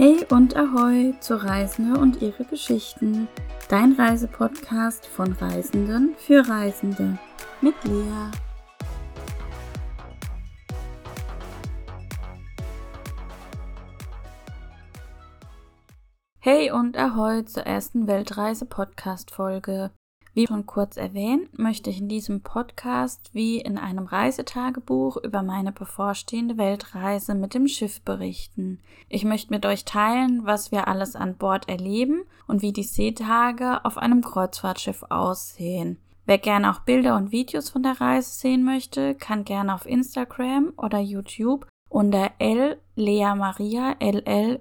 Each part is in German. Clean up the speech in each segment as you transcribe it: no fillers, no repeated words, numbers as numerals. Hey und Ahoi zu Reisende und ihre Geschichten, dein Reisepodcast von Reisenden für Reisende mit Lea. Hey und Ahoi zur ersten Weltreise-Podcast-Folge. Wie schon kurz erwähnt, möchte ich in diesem Podcast wie in einem Reisetagebuch über meine bevorstehende Weltreise mit dem Schiff berichten. Ich möchte mit euch teilen, was wir alles an Bord erleben und wie die Seetage auf einem Kreuzfahrtschiff aussehen. Wer gerne auch Bilder und Videos von der Reise sehen möchte, kann gerne auf Instagram oder YouTube unter LLeaMaria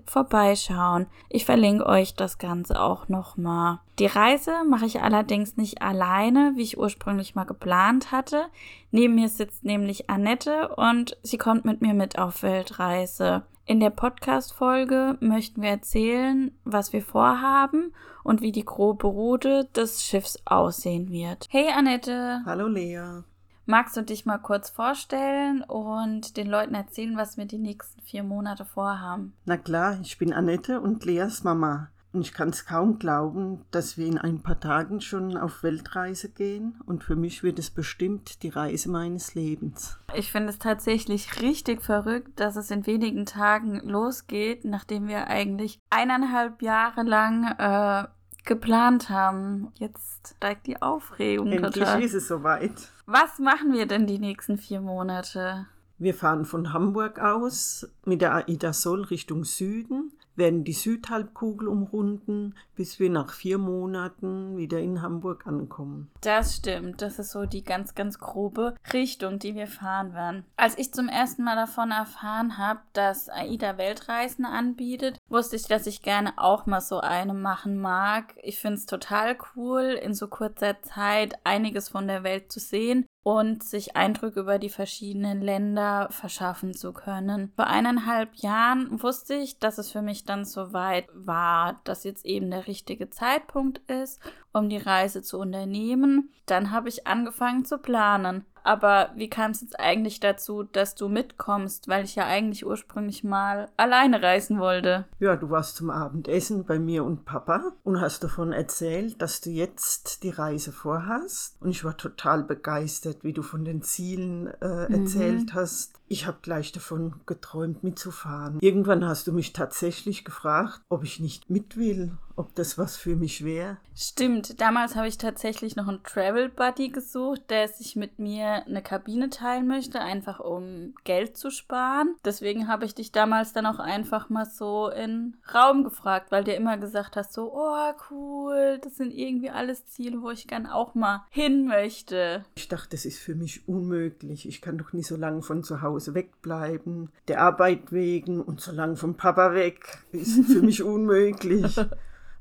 vorbeischauen. Ich verlinke euch das Ganze auch nochmal. Die Reise mache ich allerdings nicht alleine, wie ich ursprünglich mal geplant hatte. Neben mir sitzt nämlich Annette und sie kommt mit mir mit auf Weltreise. In der Podcast-Folge möchten wir erzählen, was wir vorhaben und wie die grobe Route des Schiffs aussehen wird. Hey Annette! Hallo Lea! Magst du dich mal kurz vorstellen und den Leuten erzählen, was wir die nächsten 4 Monate vorhaben? Na klar, ich bin Annette und Leas Mama. Und ich kann es kaum glauben, dass wir in ein paar Tagen schon auf Weltreise gehen. Und für mich wird es bestimmt die Reise meines Lebens. Ich finde es tatsächlich richtig verrückt, dass es in wenigen Tagen losgeht, nachdem wir eigentlich 1,5 Jahre lang geplant haben. Jetzt steigt die Aufregung total. Endlich ist es soweit. Was machen wir denn die nächsten 4 Monate? Wir fahren von Hamburg aus mit der AIDAsol Richtung Süden, werden die Südhalbkugel umrunden, bis wir nach 4 Monaten wieder in Hamburg ankommen. Das stimmt, das ist so die ganz, ganz grobe Richtung, die wir fahren werden. Als ich zum ersten Mal davon erfahren habe, dass AIDA Weltreisen anbietet, wusste ich, dass ich gerne auch mal so eine machen mag. Ich finde es total cool, in so kurzer Zeit einiges von der Welt zu sehen und sich Eindrücke über die verschiedenen Länder verschaffen zu können. Vor 1,5 Jahren wusste ich, dass es für mich dann soweit war, dass jetzt eben der richtige Zeitpunkt ist, um die Reise zu unternehmen. Dann habe ich angefangen zu planen. Aber wie kam es jetzt eigentlich dazu, dass du mitkommst, weil ich ja eigentlich ursprünglich mal alleine reisen wollte? Ja, du warst zum Abendessen bei mir und Papa und hast davon erzählt, dass du jetzt die Reise vorhast. Und ich war total begeistert, wie du von den Zielen erzählt hast. Ich habe gleich davon geträumt, mitzufahren. Irgendwann hast du mich tatsächlich gefragt, ob ich nicht mit will, ob das was für mich wäre. Stimmt, damals habe ich tatsächlich noch einen Travel Buddy gesucht, der sich mit mir eine Kabine teilen möchte, einfach um Geld zu sparen. Deswegen habe ich dich damals dann auch einfach mal so in den Raum gefragt, weil du immer gesagt hast, so, oh cool, das sind irgendwie alles Ziele, wo ich gern auch mal hin möchte. Ich dachte, das ist für mich unmöglich. Ich kann doch nicht so lange von zu Hause wegbleiben, der Arbeit wegen und so lange vom Papa weg. Ist für mich unmöglich.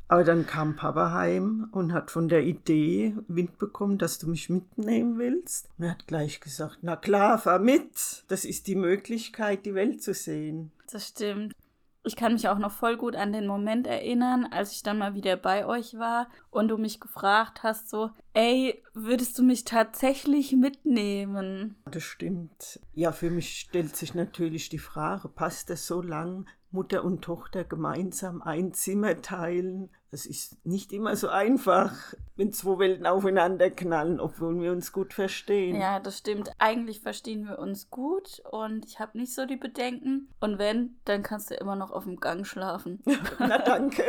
Aber dann kam Papa heim und hat von der Idee Wind bekommen, dass du mich mitnehmen willst. Und er hat gleich gesagt, na klar, fahr mit. Das ist die Möglichkeit, die Welt zu sehen. Das stimmt. Ich kann mich auch noch voll gut an den Moment erinnern, als ich dann mal wieder bei euch war und du mich gefragt hast, so, ey, würdest du mich tatsächlich mitnehmen? Das stimmt. Ja, für mich stellt sich natürlich die Frage, passt das so lang? Mutter und Tochter gemeinsam ein Zimmer teilen. Das ist nicht immer so einfach, wenn 2 Welten aufeinander knallen, obwohl wir uns gut verstehen. Ja, das stimmt. Eigentlich verstehen wir uns gut und ich habe nicht so die Bedenken. Und wenn, dann kannst du immer noch auf dem Gang schlafen. Na danke.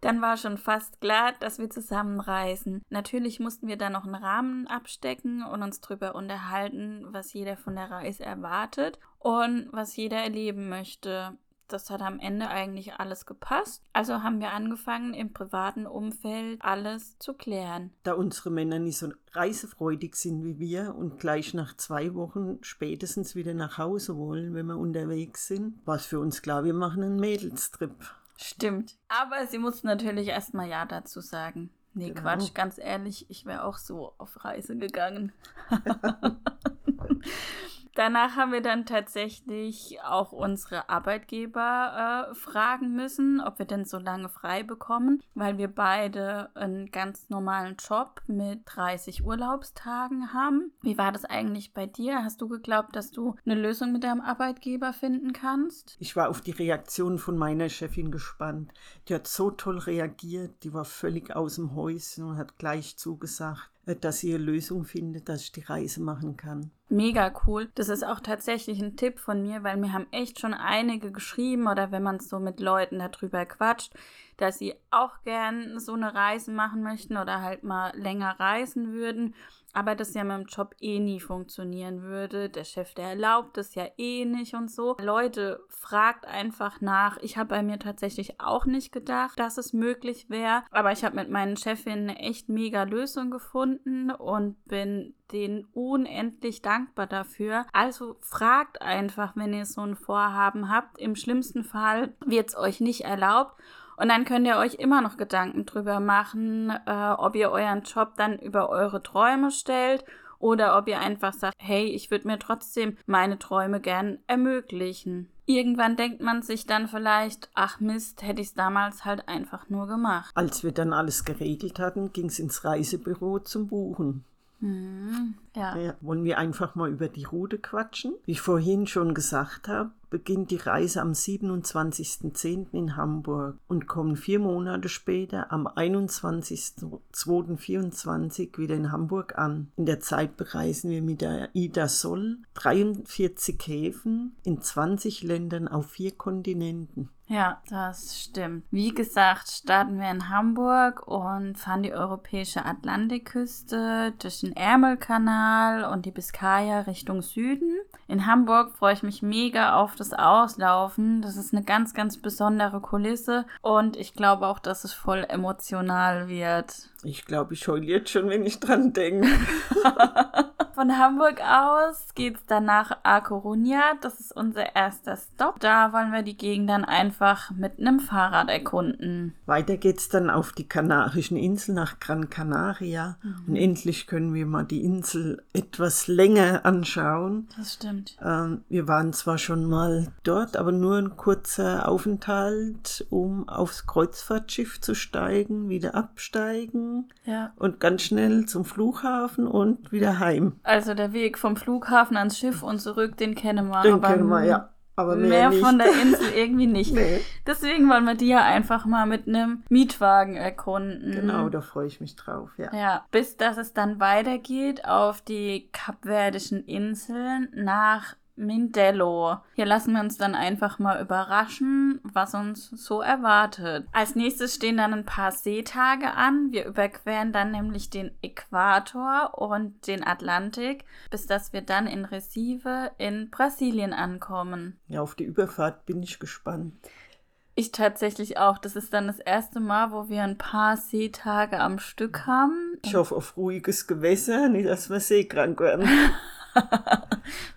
Dann war schon fast klar, dass wir zusammen reisen. Natürlich mussten wir dann noch einen Rahmen abstecken und uns drüber unterhalten, was jeder von der Reise erwartet und was jeder erleben möchte. Das hat am Ende eigentlich alles gepasst. Also haben wir angefangen, im privaten Umfeld alles zu klären. Da unsere Männer nicht so reisefreudig sind wie wir und gleich nach 2 Wochen spätestens wieder nach Hause wollen, wenn wir unterwegs sind, war es für uns klar, wir machen einen Mädelstrip. Stimmt. Aber sie mussten natürlich erstmal Ja dazu sagen. Nee, genau. Quatsch, ganz ehrlich, ich wäre auch so auf Reise gegangen. Danach haben wir dann tatsächlich auch unsere Arbeitgeber fragen müssen, ob wir denn so lange frei bekommen, weil wir beide einen ganz normalen Job mit 30 Urlaubstagen haben. Wie war das eigentlich bei dir? Hast du geglaubt, dass du eine Lösung mit deinem Arbeitgeber finden kannst? Ich war auf die Reaktion von meiner Chefin gespannt. Die hat so toll reagiert, die war völlig aus dem Häuschen und hat gleich zugesagt, dass sie eine Lösung findet, dass ich die Reise machen kann. Mega cool. Das ist auch tatsächlich ein Tipp von mir, weil mir haben echt schon einige geschrieben oder wenn man so mit Leuten darüber quatscht, dass sie auch gern so eine Reise machen möchten oder halt mal länger reisen würden, aber das ja mit dem Job eh nie funktionieren würde. Der Chef, der erlaubt es ja eh nicht und so. Leute, fragt einfach nach. Ich habe bei mir tatsächlich auch nicht gedacht, dass es möglich wäre, aber ich habe mit meinen Chefinnen eine echt mega Lösung gefunden und bin denen unendlich dankbar dafür. Also fragt einfach, wenn ihr so ein Vorhaben habt. Im schlimmsten Fall wird es euch nicht erlaubt. Und dann könnt ihr euch immer noch Gedanken drüber machen, ob ihr euren Job dann über eure Träume stellt oder ob ihr einfach sagt, hey, ich würde mir trotzdem meine Träume gern ermöglichen. Irgendwann denkt man sich dann vielleicht, ach Mist, hätte ich es damals halt einfach nur gemacht. Als wir dann alles geregelt hatten, ging es ins Reisebüro zum Buchen. Ja. Wollen wir einfach mal über die Route quatschen? Wie ich vorhin schon gesagt habe, beginnt die Reise am 27.10. in Hamburg und kommen 4 Monate später am 21.02.24 wieder in Hamburg an. In der Zeit bereisen wir mit der AIDAsol 43 Häfen in 20 Ländern auf 4 Kontinenten. Ja, das stimmt. Wie gesagt, starten wir in Hamburg und fahren die europäische Atlantikküste durch den Ärmelkanal und die Biskaya Richtung Süden. In Hamburg freue ich mich mega auf das Auslaufen. Das ist eine ganz, ganz besondere Kulisse und ich glaube auch, dass es voll emotional wird. Ich glaube, ich heule jetzt schon, wenn ich dran denke. Von Hamburg aus geht's dann nach A Coruña. Das ist unser erster Stop. Da wollen wir die Gegend dann einfach mit einem Fahrrad erkunden. Weiter geht's dann auf die Kanarischen Inseln nach Gran Canaria. Und endlich können wir mal die Insel etwas länger anschauen. Das stimmt. Wir waren zwar schon mal dort, aber nur ein kurzer Aufenthalt, um aufs Kreuzfahrtschiff zu steigen, wieder absteigen und ganz schnell zum Flughafen und wieder heim. Also der Weg vom Flughafen ans Schiff und zurück, den kennen wir. Den kennen wir, ja. Aber mehr nicht. Von der Insel irgendwie nicht. Nee. Deswegen wollen wir die ja einfach mal mit einem Mietwagen erkunden. Genau, da freue ich mich drauf, ja. Bis dass es dann weitergeht auf die kapverdischen Inseln nach Mindelo. Hier lassen wir uns dann einfach mal überraschen, was uns so erwartet. Als nächstes stehen dann ein paar Seetage an. Wir überqueren dann nämlich den Äquator und den Atlantik, bis dass wir dann in Recife in Brasilien ankommen. Ja, auf die Überfahrt bin ich gespannt. Ich tatsächlich auch. Das ist dann das erste Mal, wo wir ein paar Seetage am Stück haben. Ich hoffe auf ruhiges Gewässer, nicht, dass wir seekrank werden.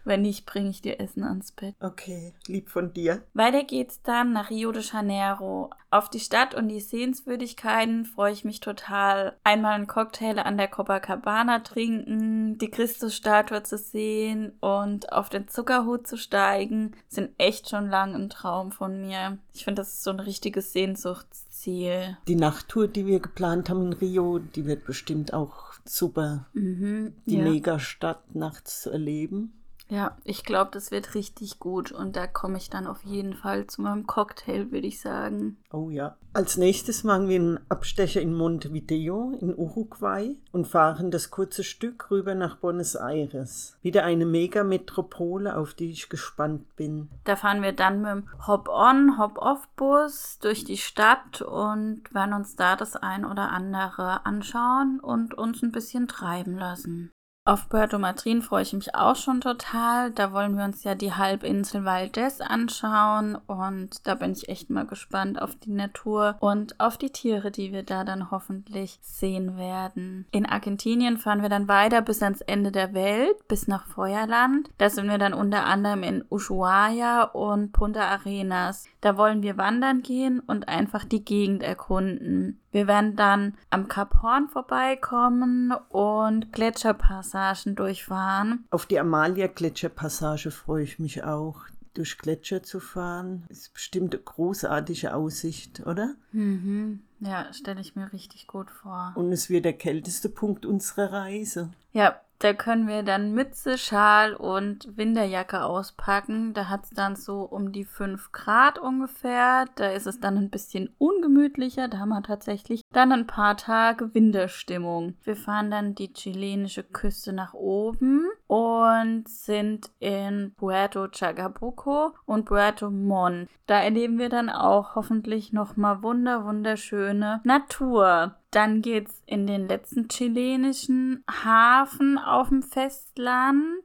Wenn nicht, bringe ich dir Essen ans Bett. Okay, lieb von dir. Weiter geht's dann nach Rio de Janeiro. Auf die Stadt und die Sehenswürdigkeiten freue ich mich total. Einmal einen Cocktail an der Copacabana trinken, die Christusstatue zu sehen und auf den Zuckerhut zu steigen, sind echt schon lange ein Traum von mir. Ich finde, das ist so ein richtiges Sehnsuchtsziel. Die Nachttour, die wir geplant haben in Rio, die wird bestimmt auch super, die Megastadt nachts zu erleben. Ja, ich glaube, das wird richtig gut und da komme ich dann auf jeden Fall zu meinem Cocktail, würde ich sagen. Oh ja. Als nächstes machen wir einen Abstecher in Montevideo in Uruguay und fahren das kurze Stück rüber nach Buenos Aires. Wieder eine Mega-Metropole, auf die ich gespannt bin. Da fahren wir dann mit dem Hop-on, Hop-off-Bus durch die Stadt und werden uns da das ein oder andere anschauen und uns ein bisschen treiben lassen. Auf Puerto Madryn freue ich mich auch schon total. Da wollen wir uns ja die Halbinsel Valdés anschauen und da bin ich echt mal gespannt auf die Natur und auf die Tiere, die wir da dann hoffentlich sehen werden. In Argentinien fahren wir dann weiter bis ans Ende der Welt, bis nach Feuerland. Da sind wir dann unter anderem in Ushuaia und Punta Arenas. Da wollen wir wandern gehen und einfach die Gegend erkunden. Wir werden dann am Kap Horn vorbeikommen und Gletscherpassagen durchfahren. Auf die Amalia Gletscherpassage freue ich mich auch, durch Gletscher zu fahren. Ist bestimmt eine großartige Aussicht, oder? Mhm. Ja, stelle ich mir richtig gut vor. Und es wird der kälteste Punkt unserer Reise. Ja, da können wir dann Mütze, Schal und Winterjacke auspacken. Da hat es dann so um die 5 Grad ungefähr. Da ist es dann ein bisschen ungemütlicher. Da haben wir tatsächlich dann ein paar Tage Winterstimmung. Wir fahren dann die chilenische Küste nach oben und sind in Puerto Chacabuco und Puerto Mon. Da erleben wir dann auch hoffentlich nochmal wunderschöne Natur. Dann geht's in den letzten chilenischen Hafen auf dem Festland.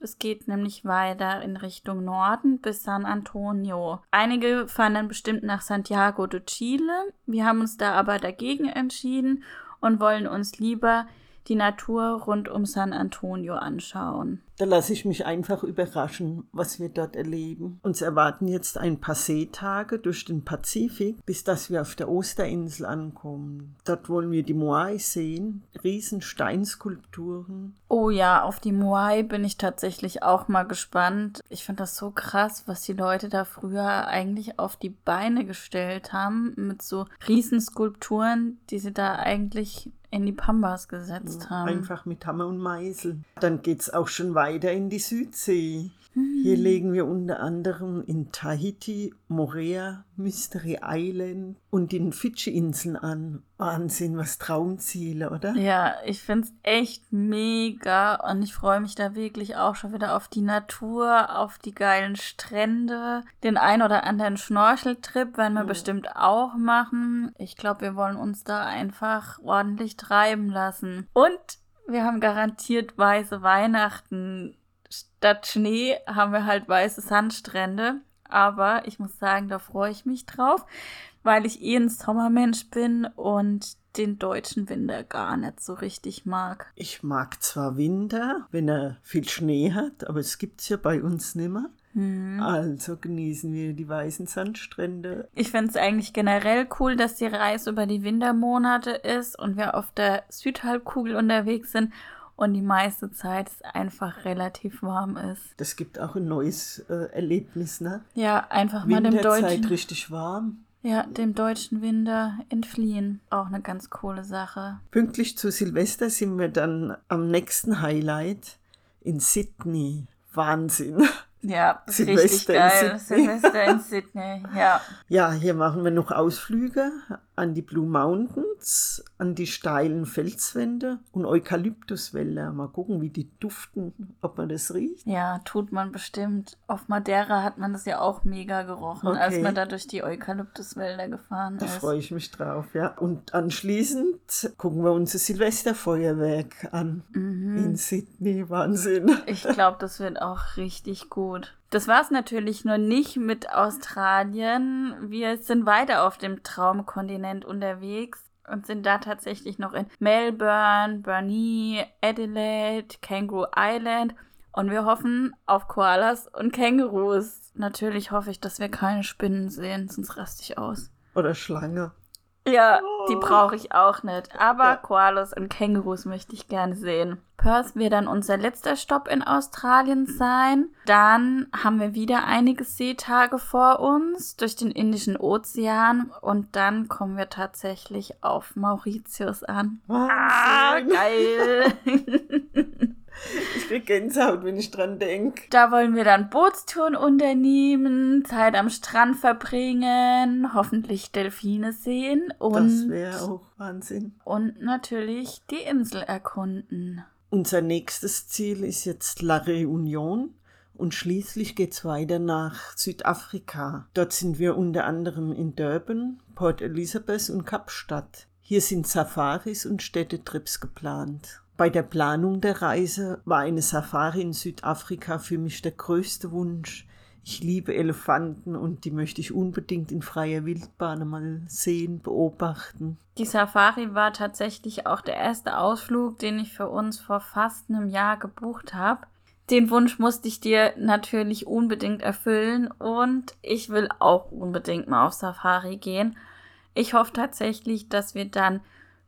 Es geht nämlich weiter in Richtung Norden bis San Antonio. Einige fahren dann bestimmt nach Santiago de Chile. Wir haben uns da aber dagegen entschieden und wollen uns lieber die Natur rund um San Antonio anschauen. Da lasse ich mich einfach überraschen, was wir dort erleben. Uns erwarten jetzt ein paar Seetage durch den Pazifik, bis dass wir auf der Osterinsel ankommen. Dort wollen wir die Moai sehen, riesen Steinskulpturen. Oh ja, auf die Moai bin ich tatsächlich auch mal gespannt. Ich finde das so krass, was die Leute da früher eigentlich auf die Beine gestellt haben, mit so Riesenskulpturen, die sie da eigentlich in die Pampas gesetzt haben. Einfach mit Hammer und Meißel. Dann geht's auch schon weiter in die Südsee. Mhm. Hier legen wir unter anderem in Tahiti, Moorea, Mystery Island und den Fidschi-Inseln an. Wahnsinn, was Traumziele, oder? Ja, ich find's echt mega und ich freue mich da wirklich auch schon wieder auf die Natur, auf die geilen Strände, den ein oder anderen Schnorcheltrip werden wir bestimmt auch machen. Ich glaube, wir wollen uns da einfach ordentlich treiben lassen. Und wir haben garantiert weiße Weihnachten. Statt Schnee haben wir halt weiße Sandstrände. Aber ich muss sagen, da freue ich mich drauf, weil ich ein Sommermensch bin und den deutschen Winter gar nicht so richtig mag. Ich mag zwar Winter, wenn er viel Schnee hat, aber es gibt es ja bei uns nimmer. Mhm. Also genießen wir die weißen Sandstrände. Ich finde es eigentlich generell cool, dass die Reise über die Wintermonate ist und wir auf der Südhalbkugel unterwegs sind. Und die meiste Zeit es einfach relativ warm ist. Das gibt auch ein neues Erlebnis, ne? Ja, einfach mal dem deutschen... Winterzeit richtig warm. Ja, dem deutschen Winter entfliehen. Auch eine ganz coole Sache. Pünktlich zu Silvester sind wir dann am nächsten Highlight in Sydney. Wahnsinn. Ja, Silvester richtig geil. In Silvester in Sydney, ja. Ja, hier machen wir noch Ausflüge an die Blue Mountains, an die steilen Felswände und Eukalyptuswälder. Mal gucken, wie die duften, ob man das riecht. Ja, tut man bestimmt. Auf Madeira hat man das ja auch mega gerochen, okay, als man da durch die Eukalyptuswälder gefahren ist. Da freue ich mich drauf, ja. Und anschließend gucken wir uns das Silvesterfeuerwerk an in Sydney. Wahnsinn. Ich glaube, das wird auch richtig gut. Das war es natürlich nur nicht mit Australien. Wir sind weiter auf dem Traumkontinent unterwegs und sind da tatsächlich noch in Melbourne, Burnie, Adelaide, Kangaroo Island und wir hoffen auf Koalas und Kängurus. Natürlich hoffe ich, dass wir keine Spinnen sehen, sonst raste ich aus. Oder Schlange. Ja, die brauche ich auch nicht. Aber ja. Koalas und Kängurus möchte ich gerne sehen. Perth wird dann unser letzter Stopp in Australien sein. Dann haben wir wieder einige Seetage vor uns durch den Indischen Ozean. Und dann kommen wir tatsächlich auf Mauritius an. Geil! Ich krieg Gänsehaut, wenn ich dran denke. Da wollen wir dann Bootstouren unternehmen, Zeit am Strand verbringen, hoffentlich Delfine sehen. Das wäre auch Wahnsinn. Und natürlich die Insel erkunden. Unser nächstes Ziel ist jetzt La Réunion. Und schließlich geht's weiter nach Südafrika. Dort sind wir unter anderem in Durban, Port Elizabeth und Kapstadt. Hier sind Safaris und Städtetrips geplant. Bei der Planung der Reise war eine Safari in Südafrika für mich der größte Wunsch. Ich liebe Elefanten und die möchte ich unbedingt in freier Wildbahn mal sehen, beobachten. Die Safari war tatsächlich auch der erste Ausflug, den ich für uns vor fast einem Jahr gebucht habe. Den Wunsch musste ich dir natürlich unbedingt erfüllen und ich will auch unbedingt mal auf Safari gehen. Ich hoffe tatsächlich, dass wir dann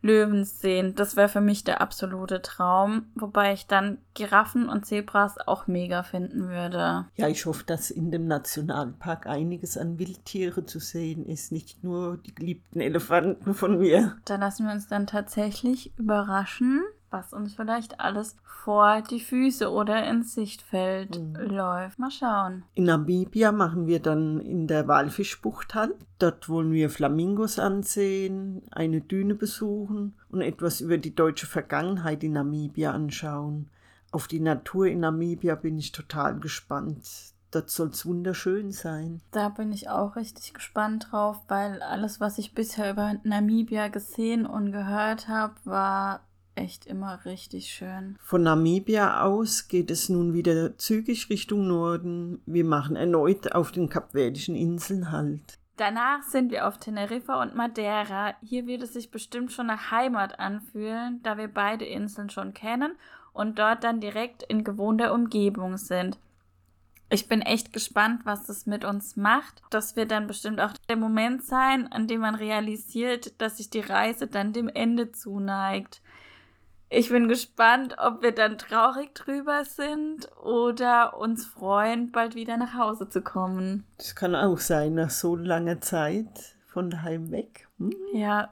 Löwen sehen. Das wäre für mich der absolute Traum, wobei ich dann Giraffen und Zebras auch mega finden würde. Ja, ich hoffe, dass in dem Nationalpark einiges an Wildtiere zu sehen ist, nicht nur die geliebten Elefanten von mir. Da lassen wir uns dann tatsächlich überraschen, was uns vielleicht alles vor die Füße oder ins Sichtfeld läuft. Mal schauen. In Namibia machen wir dann in der Walfischbucht halt. Dort wollen wir Flamingos ansehen, eine Düne besuchen und etwas über die deutsche Vergangenheit in Namibia anschauen. Auf die Natur in Namibia bin ich total gespannt. Dort soll es wunderschön sein. Da bin ich auch richtig gespannt drauf, weil alles, was ich bisher über Namibia gesehen und gehört habe, war echt immer richtig schön. Von Namibia aus geht es nun wieder zügig Richtung Norden. Wir machen erneut auf den kapverdischen Inseln Halt. Danach sind wir auf Teneriffa und Madeira. Hier wird es sich bestimmt schon nach Heimat anfühlen, da wir beide Inseln schon kennen und dort dann direkt in gewohnter Umgebung sind. Ich bin echt gespannt, was das mit uns macht. Das wird dann bestimmt auch der Moment sein, an dem man realisiert, dass sich die Reise dann dem Ende zuneigt. Ich bin gespannt, ob wir dann traurig drüber sind oder uns freuen, bald wieder nach Hause zu kommen. Das kann auch sein, nach so langer Zeit von daheim weg. Ja,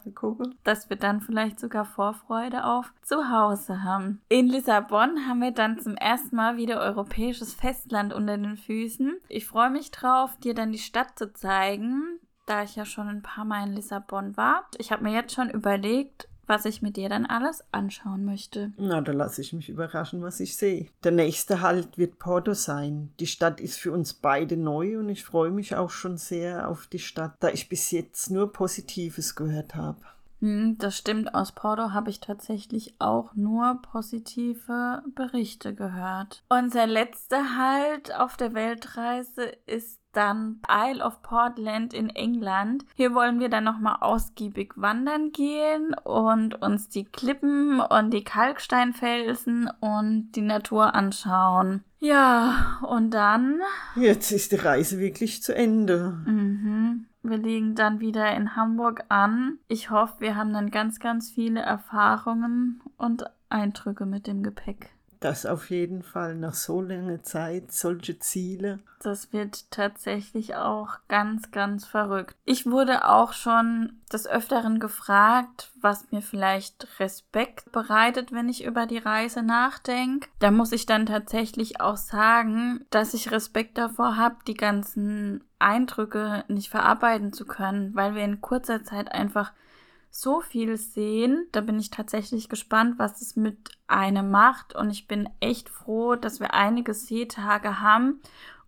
dass wir dann vielleicht sogar Vorfreude auf zu Hause haben. In Lissabon haben wir dann zum ersten Mal wieder europäisches Festland unter den Füßen. Ich freue mich drauf, dir dann die Stadt zu zeigen, da ich ja schon ein paar Mal in Lissabon war. Ich habe mir jetzt schon überlegt, was ich mit dir dann alles anschauen möchte. Na, da lasse ich mich überraschen, was ich sehe. Der nächste Halt wird Porto sein. Die Stadt ist für uns beide neu und ich freue mich auch schon sehr auf die Stadt, da ich bis jetzt nur Positives gehört habe. Das stimmt, aus Porto habe ich tatsächlich auch nur positive Berichte gehört. Unser letzter Halt auf der Weltreise ist dann Isle of Portland in England. Hier wollen wir dann nochmal ausgiebig wandern gehen und uns die Klippen und die Kalksteinfelsen und die Natur anschauen. Ja, und dann... Jetzt ist die Reise wirklich zu Ende. Mhm. Wir legen dann wieder in Hamburg an. Ich hoffe, wir haben dann ganz, ganz viele Erfahrungen und Eindrücke mit dem Gepäck. Das auf jeden Fall, nach so langer Zeit, solche Ziele. Das wird tatsächlich auch ganz, ganz verrückt. Ich wurde auch schon des Öfteren gefragt, was mir vielleicht Respekt bereitet, wenn ich über die Reise nachdenke. Da muss ich dann tatsächlich auch sagen, dass ich Respekt davor habe, die ganzen Eindrücke nicht verarbeiten zu können, weil wir in kurzer Zeit einfach so viel sehen. Da bin ich tatsächlich gespannt, was es mit einem macht, und ich bin echt froh, dass wir einige Seetage haben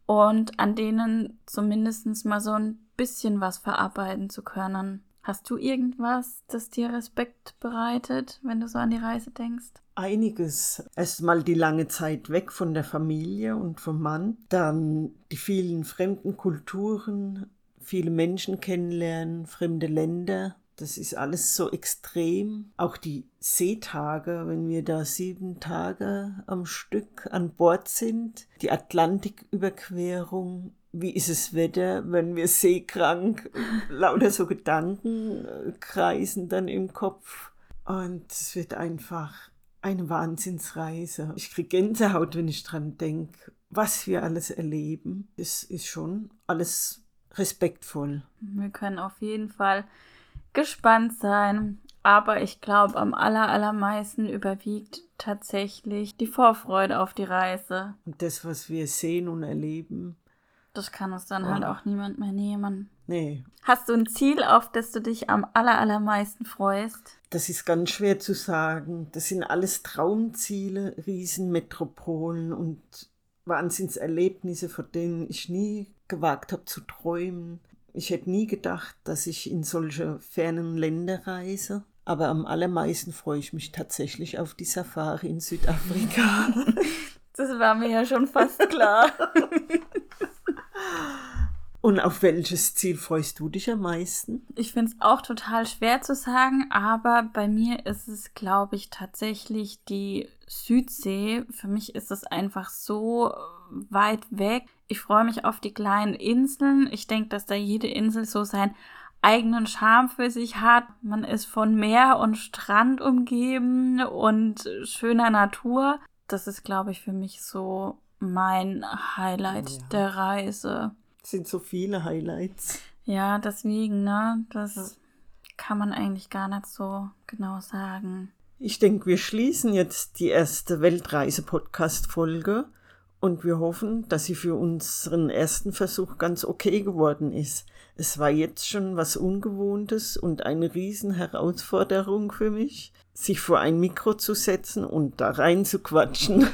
und an denen zumindest mal so ein bisschen was verarbeiten zu können. Hast du irgendwas, das dir Respekt bereitet, wenn du so an die Reise denkst? Einiges. Erstmal die lange Zeit weg von der Familie und vom Mann, dann die vielen fremden Kulturen, viele Menschen kennenlernen, fremde Länder. Das ist alles so extrem. Auch die Seetage, wenn wir da 7 Tage am Stück an Bord sind. Die Atlantiküberquerung. Wie ist das Wetter, wenn wir seekrank? Lauter so Gedanken kreisen dann im Kopf. Und es wird einfach eine Wahnsinnsreise. Ich kriege Gänsehaut, wenn ich dran denke, was wir alles erleben. Es ist schon alles respektvoll. Wir können auf jeden Fall gespannt sein, aber ich glaube, am allermeisten überwiegt tatsächlich die Vorfreude auf die Reise. Und das, was wir sehen und erleben, das kann uns dann halt auch niemand mehr nehmen. Nee. Hast du ein Ziel, auf das du dich am allermeisten freust? Das ist ganz schwer zu sagen. Das sind alles Traumziele, Riesenmetropolen und Wahnsinnserlebnisse, von denen ich nie gewagt habe zu träumen. Ich hätte nie gedacht, dass ich in solche fernen Länder reise, aber am allermeisten freue ich mich tatsächlich auf die Safari in Südafrika. Das war mir ja schon fast klar. Und auf welches Ziel freust du dich am meisten? Ich finde es auch total schwer zu sagen, aber bei mir ist es, glaube ich, tatsächlich die Südsee. Für mich ist es einfach so weit weg. Ich freue mich auf die kleinen Inseln. Ich denke, dass da jede Insel so sein eigenen Charme für sich hat. Man ist von Meer und Strand umgeben und schöner Natur. Das ist, glaube ich, für mich so mein Highlight der Reise. Das sind so viele Highlights. Ja, deswegen, ne? Das kann man eigentlich gar nicht so genau sagen. Ich denke, wir schließen jetzt die erste Weltreise-Podcast-Folge und wir hoffen, dass sie für unseren ersten Versuch ganz okay geworden ist. Es war jetzt schon was Ungewohntes und eine Riesenherausforderung für mich, sich vor ein Mikro zu setzen und da rein zu quatschen.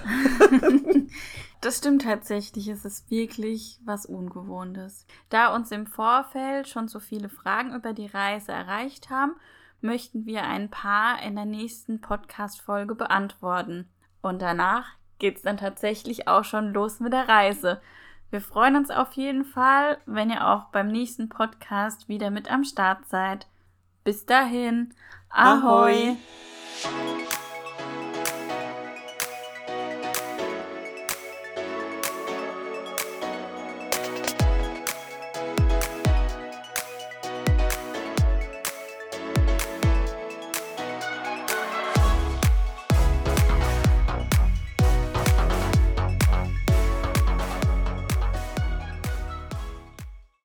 Das stimmt tatsächlich, es ist wirklich was Ungewohntes. Da uns im Vorfeld schon so viele Fragen über die Reise erreicht haben, möchten wir ein paar in der nächsten Podcast-Folge beantworten. Und danach geht's dann tatsächlich auch schon los mit der Reise. Wir freuen uns auf jeden Fall, wenn ihr auch beim nächsten Podcast wieder mit am Start seid. Bis dahin, Ahoi!